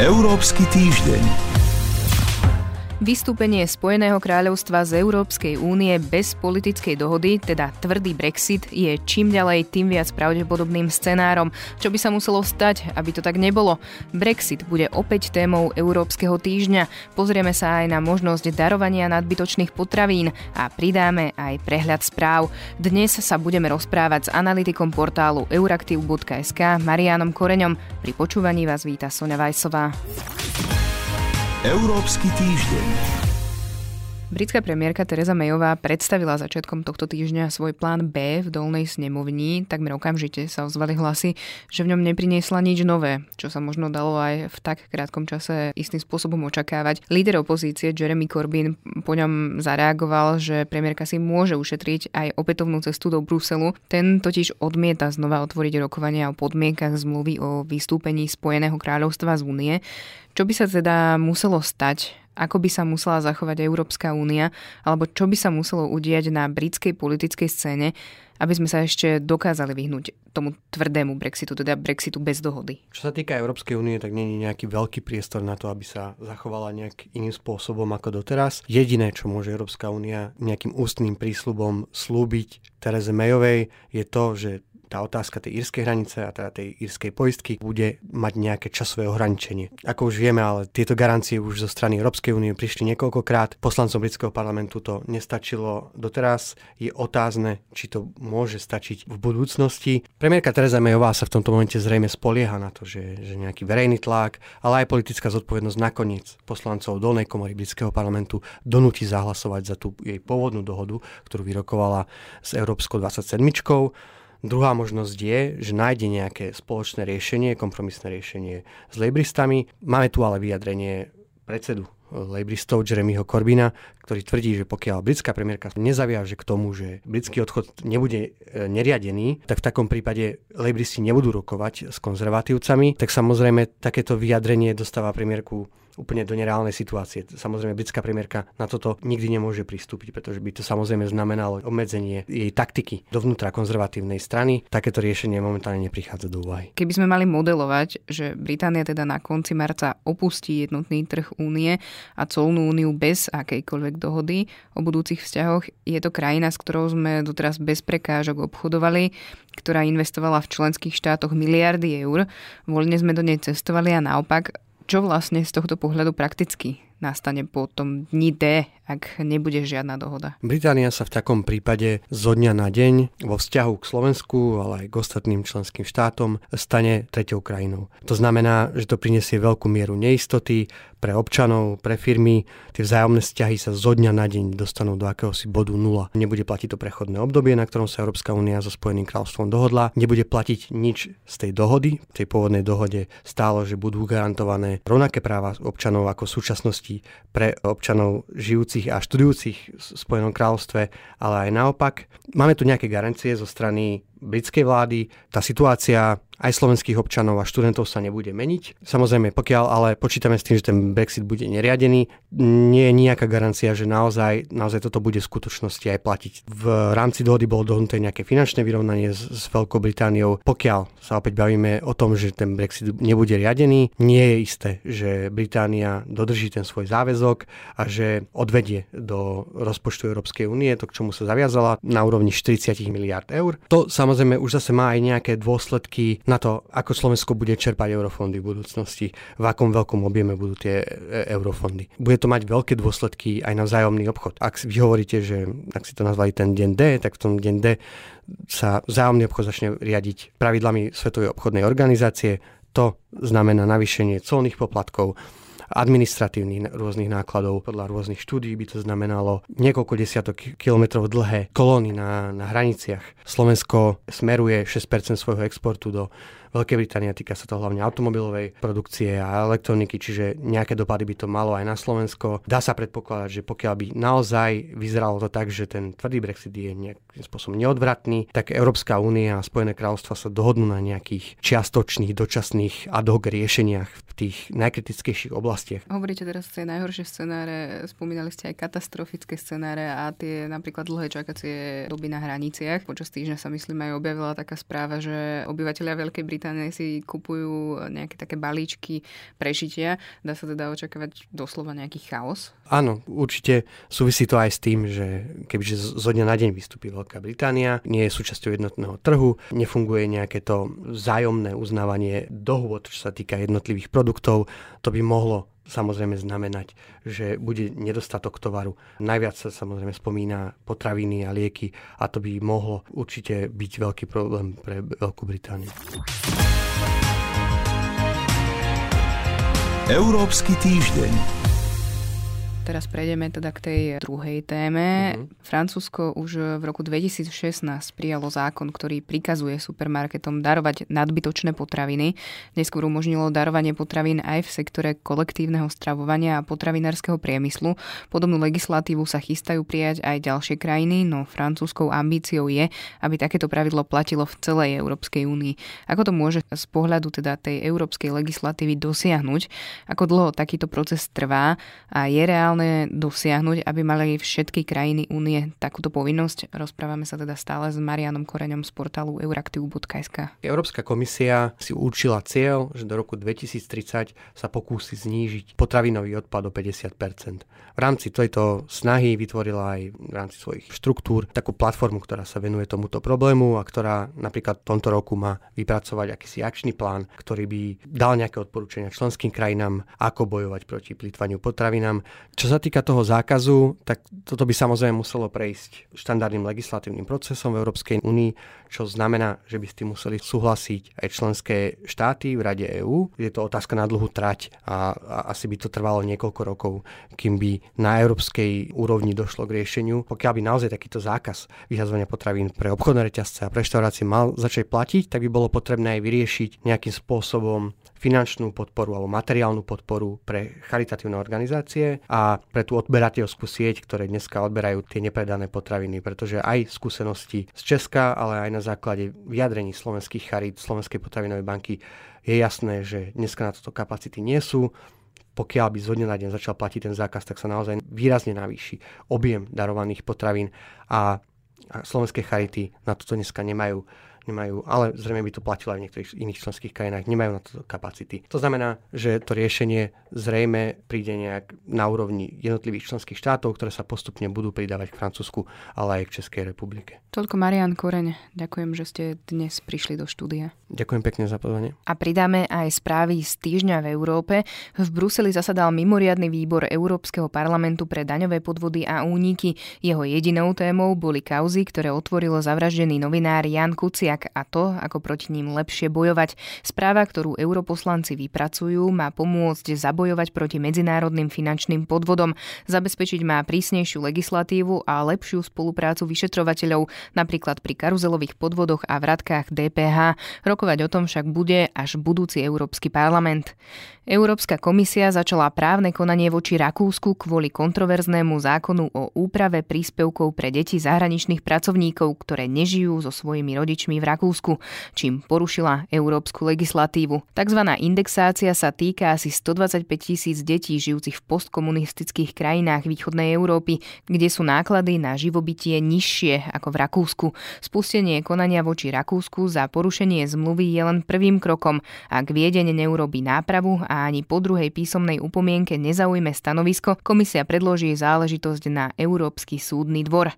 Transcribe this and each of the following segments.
Európsky týždeň. Vystúpenie Spojeného kráľovstva z Európskej únie bez politickej dohody, teda tvrdý Brexit, je čím ďalej tým viac pravdepodobným scenárom. Čo by sa muselo stať, aby to tak nebolo? Brexit bude opäť témou Európskeho týždňa. Pozrieme sa aj na možnosť darovania nadbytočných potravín a pridáme aj prehľad správ. Dnes sa budeme rozprávať s analytikom portálu Euraktivu.sk Marianom Koreňom. Pri počúvaní vás víta Soňa Weissová. Európsky týždeň. Britská premiérka Theresa Mayová predstavila začiatkom tohto týždňa svoj plán B v dolnej snemovni. Takmer okamžite sa ozvali hlasy, že v ňom nepriniesla nič nové, čo sa možno dalo aj v tak krátkom čase istým spôsobom očakávať. Líder opozície Jeremy Corbyn po ňom zareagoval, že premiérka si môže ušetriť aj opätovnú cestu do Bruselu. Ten totiž odmieta znova otvoriť rokovania o podmienkach zmluvy o vystúpení Spojeného kráľovstva z únie. Čo by sa teda muselo stať, ako by sa musela zachovať Európska únia, alebo čo by sa muselo udiať na britskej politickej scéne, aby sme sa ešte dokázali vyhnúť tomu tvrdému Brexitu, teda Brexitu bez dohody? Čo sa týka Európskej únie, tak nie je nejaký veľký priestor na to, aby sa zachovala nejak iným spôsobom ako doteraz. Jediné, čo môže Európska únia nejakým ústnym prísľubom slúbiť Therese Mayovej, je to, že tá otázka tej írskej hranice a teda tej írskej poistky bude mať nejaké časové ohraničenie. Ako už vieme, ale tieto garancie už zo strany Európskej únie prišli niekoľkokrát. Poslancom britského parlamentu to nestačilo doteraz. Je otázne, či to môže stačiť v budúcnosti. Premiérka Theresa Mayová sa v tomto momente zrejme spolieha na to, že nejaký verejný tlak, ale aj politická zodpovednosť nakoniec poslancov dolnej komory britského parlamentu donúti zahlasovať za tú jej pôvodnú dohodu, ktorú vyrokovala s Európskou 27-čkou. Druhá možnosť je, že nájde nejaké spoločné riešenie, kompromisné riešenie s lejbristami. Máme tu ale vyjadrenie predsedu lejbristov Jeremyho Corbyna, ktorý tvrdí, že pokiaľ britská premiérka nezaviaže k tomu, že britský odchod nebude neriadený, tak v takom prípade lejbristi nebudú rokovať s konzervatívcami, tak samozrejme takéto vyjadrenie dostáva premiérku úplne do nereálnej situácie. Samozrejme, britská premiérka na toto nikdy nemôže pristúpiť, pretože by to samozrejme znamenalo obmedzenie jej taktiky dovnútra konzervatívnej strany. Takéto riešenie momentálne neprichádza do úvahy. Keby sme mali modelovať, že Británia teda na konci marca opustí jednotný trh únie a colnú úniu bez akejkoľvek dohody o budúcich vzťahoch, je to krajina, s ktorou sme doteraz bez prekážok obchodovali, ktorá investovala v členských štátoch miliardy eur. Voľne sme do nej cestovali a naopak. Čo vlastne z tohto pohľadu prakticky nastane po tom dni D, ak nebude žiadna dohoda? Británia sa v takom prípade zo dňa na deň vo vzťahu k Slovensku, ale aj k ostatným členským štátom stane treťou krajinou. To znamená, že to prinesie veľkú mieru neistoty pre občanov, pre firmy. Tie vzájomné vzťahy sa zo dňa na deň dostanú do akéhosi bodu nula. Nebude platiť to prechodné obdobie, na ktorom sa Európska únia so Spojeným kráľovstvom dohodla. Nebude platiť nič z tej dohody. V tej pôvodnej dohode stálo, že budú garantované rovnaké práva občanov ako v súčasnosti pre občanov žijúcich a študujúcich v Spojenom kráľovstve, ale aj naopak. Máme tu nejaké garancie zo strany britskej vlády. Tá situácia aj slovenských občanov a študentov sa nebude meniť. Samozrejme, pokiaľ ale počítame s tým, že ten Brexit bude neriadený, nie je nejaká garancia, že naozaj toto bude v skutočnosti aj platiť. V rámci dohody bolo dohodnuté nejaké finančné vyrovnanie s Veľkou Britániou. Pokiaľ sa opäť bavíme o tom, že ten Brexit nebude riadený, nie je isté, že Británia dodrží ten svoj záväzok a že odvedie do rozpočtu Európskej únie to, k čomu sa zaviazala, na úrovni 40 miliárd eur. To samozrejme už zase má aj nejaké dôsledky na to, ako Slovensko bude čerpať eurofondy v budúcnosti, v akom veľkom objeme budú tie eurofondy. Bude to mať veľké dôsledky aj na vzájomný obchod. Ak vy hovoríte, že ak si to nazvali ten deň D, tak v tom deň D sa vzájomný obchod začne riadiť pravidlami Svetovej obchodnej organizácie. To znamená navýšenie colných poplatkov, administratívnych rôznych nákladov. Podľa rôznych štúdií by to znamenalo niekoľko desiatok kilometrov dlhé kolóny na hraniciach. Slovensko smeruje 6% svojho exportu do Veľkej Británie, týka sa to hlavne automobilovej produkcie a elektroniky, čiže nejaké dopady by to malo aj na Slovensko. Dá sa predpokladať, že pokiaľ by naozaj vyzeralo to tak, že ten tvrdý Brexit je nejakým spôsobom neodvratný, tak Európska únia a Spojené kráľovstvo sa dohodnú na nejakých čiastočných, dočasných ad hoc riešeniach v tých najkritickejších oblastiach, udalostiach. Hovoríte teraz tie najhoršie scenáre, spomínali ste aj katastrofické scenáre a tie napríklad dlhé čakacie doby na hraniciach. Počas týždňa sa myslím aj objavila taká správa, že obyvatelia Veľkej Británie si kupujú nejaké také balíčky prežitia. Dá sa teda očakávať doslova nejaký chaos? Áno, určite súvisí to aj s tým, že kebyže zo dňa na deň vystúpi Veľká Británia, nie je súčasťou jednotného trhu, nefunguje nejaké to vzájomné uznávanie dohôd, čo sa týka jednotlivých produktov, to by mohlo samozrejme znamenať, že bude nedostatok tovaru. Najviac sa samozrejme spomína potraviny a lieky a to by mohlo určite byť veľký problém pre Veľkú Britániu. Európsky týždeň. Teraz prejdeme teda k tej druhej téme. Francúzsko už v roku 2016 prijalo zákon, ktorý prikazuje supermarketom darovať nadbytočné potraviny. Neskôr umožnilo darovanie potravín aj v sektore kolektívneho stravovania a potravinárskeho priemyslu. Podobnú legislatívu sa chystajú prijať aj ďalšie krajiny, no francúzskou ambíciou je, aby takéto pravidlo platilo v celej Európskej únii. Ako to môže z pohľadu teda tej európskej legislatívy dosiahnuť? Ako dlho takýto proces trvá a je reálne dosiahnuť, aby mali všetky krajiny únie takúto povinnosť? Rozprávame sa teda stále s Marianom Koreňom z portálu Euraktivu.sk. Európska komisia si určila cieľ, že do roku 2030 sa pokúsi znížiť potravinový odpad o 50%. V rámci tejto snahy vytvorila aj v rámci svojich štruktúr takú platformu, ktorá sa venuje tomuto problému a ktorá napríklad v tomto roku má vypracovať akýsi akčný plán, ktorý by dal nejaké odporúčania členským krajinám, ako bojovať proti plytvaniu potravinám. Čo sa týka toho zákazu, tak toto by samozrejme muselo prejsť štandardným legislatívnym procesom v Európskej únii, čo znamená, že by s tým museli súhlasiť aj členské štáty v Rade EÚ. Je to otázka na dlhú trať a asi by to trvalo niekoľko rokov, kým by na európskej úrovni došlo k riešeniu. Pokiaľ by naozaj takýto zákaz vyhazovania potravín pre obchodné reťazce a pre reštaurácie mal začať platiť, tak by bolo potrebné aj vyriešiť nejakým spôsobom finančnú podporu alebo materiálnu podporu pre charitatívne organizácie a pre tú odberateľskú sieť, ktoré dneska odberajú tie nepredané potraviny, pretože aj skúsenosti z Česka, ale aj na základe vyjadrení slovenských charít, Slovenskej potravinovej banky je jasné, že dneska na toto kapacity nie sú. Pokiaľ by zo dňa na deň začal platiť ten zákaz, tak sa naozaj výrazne navýši objem darovaných potravín a slovenské charity na toto dneska nemajú, ale zrejme by to platilo aj v niektorých iných členských krajinách, nemajú na to kapacity. To znamená, že to riešenie zrejme príde nejak na úrovni jednotlivých členských štátov, ktoré sa postupne budú pridávať k Francúzsku, ale aj k Českej republike. Toľko Marian Koreň, ďakujem, že ste dnes prišli do štúdia. Ďakujem pekne za pozvanie. A pridáme aj správy z týždňa v Európe. V Bruseli zasadal mimoriadny výbor Európskeho parlamentu pre daňové podvody a úniky. Jeho jedinou témou boli kauzy, ktoré otvoril zavraždený novinár Ján Kuciak a to, ako proti ním lepšie bojovať. Správa, ktorú europoslanci vypracujú, má pomôcť zabojovať proti medzinárodným finančným podvodom. Zabezpečiť má prísnejšiu legislatívu a lepšiu spoluprácu vyšetrovateľov, napríklad pri karuzelových podvodoch a vratkách DPH. Rokovať o tom však bude až budúci Európsky parlament. Európska komisia začala právne konanie voči Rakúsku kvôli kontroverznému zákonu o úprave príspevkov pre deti zahraničných pracovníkov, ktoré nežijú so svojimi rodičmi v Rakúsku, čím porušila európsku legislatívu. Takzvaná indexácia sa týka asi 125,000 detí žijúcich v postkomunistických krajinách východnej Európy, kde sú náklady na živobytie nižšie ako v Rakúsku. Spustenie konania voči Rakúsku za porušenie zmluvy je len prvým krokom. Ak Viedeň neurobí nápravu a ani po druhej písomnej upomienke nezaujme stanovisko, komisia predloží záležitosť na Európsky súdny dvor.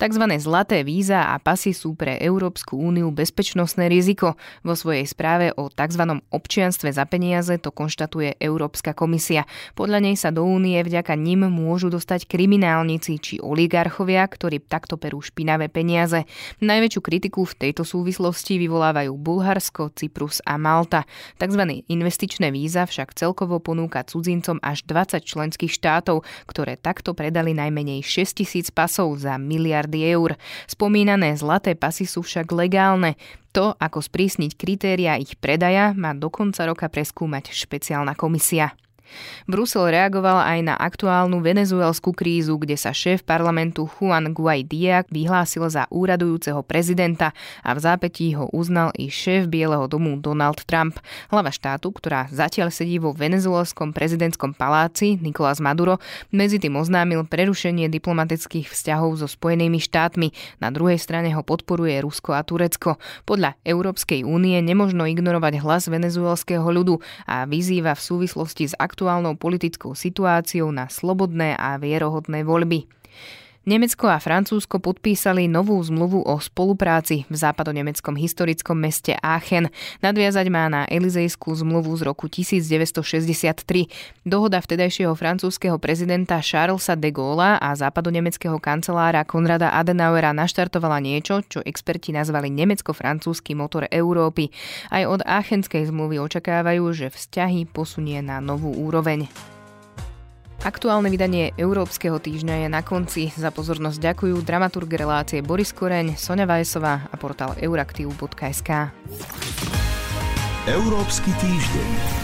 Takzvané zlaté víza a pasy sú pre Európsku úniu bezpečnostné riziko. Vo svojej správe o takzvanom občianstve za peniaze to konštatuje Európska komisia. Podľa nej sa do únie vďaka nim môžu dostať kriminálnici či oligarchovia, ktorí takto perú špinavé peniaze. Najväčšiu kritiku v tejto súvislosti vyvolávajú Bulharsko, Cyprus a Malta. Takzvané investičné víza však celkovo ponúka cudzincom až 20 členských štátov, ktoré takto predali najmenej 6,000 pasov za miliardy eur. Spomínané zlaté pasy sú však legálne. To, ako sprísniť kritéria ich predaja, má do konca roka preskúmať špeciálna komisia. Brusel reagoval aj na aktuálnu venezuelskú krízu, kde sa šéf parlamentu Juan Guaidó vyhlásil za úradujúceho prezidenta a v zápätí ho uznal i šéf Bieleho domu Donald Trump. Hlava štátu, ktorá zatiaľ sedí vo venezuelskom prezidentskom paláci, Nicolás Maduro, medzitým oznámil prerušenie diplomatických vzťahov so Spojenými štátmi. Na druhej strane ho podporuje Rusko a Turecko. Podľa Európskej únie nemožno ignorovať hlas venezuelského ľudu a vyzýva v súvislosti s aktuálnou politickou situáciou na slobodné a vierohodné voľby. Nemecko a Francúzsko podpísali novú zmluvu o spolupráci v západonemeckom historickom meste Aachen. Nadviazať má na Elizejskú zmluvu z roku 1963. Dohoda vtedajšieho francúzskeho prezidenta Charlesa de Gaulle'a a západonemeckého kancelára Konrada Adenauera naštartovala niečo, čo experti nazvali nemecko-francúzsky motor Európy. Aj od Aachenskej zmluvy očakávajú, že vzťahy posunie na novú úroveň. Aktuálne vydanie Európskeho týždňa je na konci. Za pozornosť ďakujú dramaturg relácie Boris Koreň, Soňa Weissová a portál Euraktivu.sk. Európsky týždeň.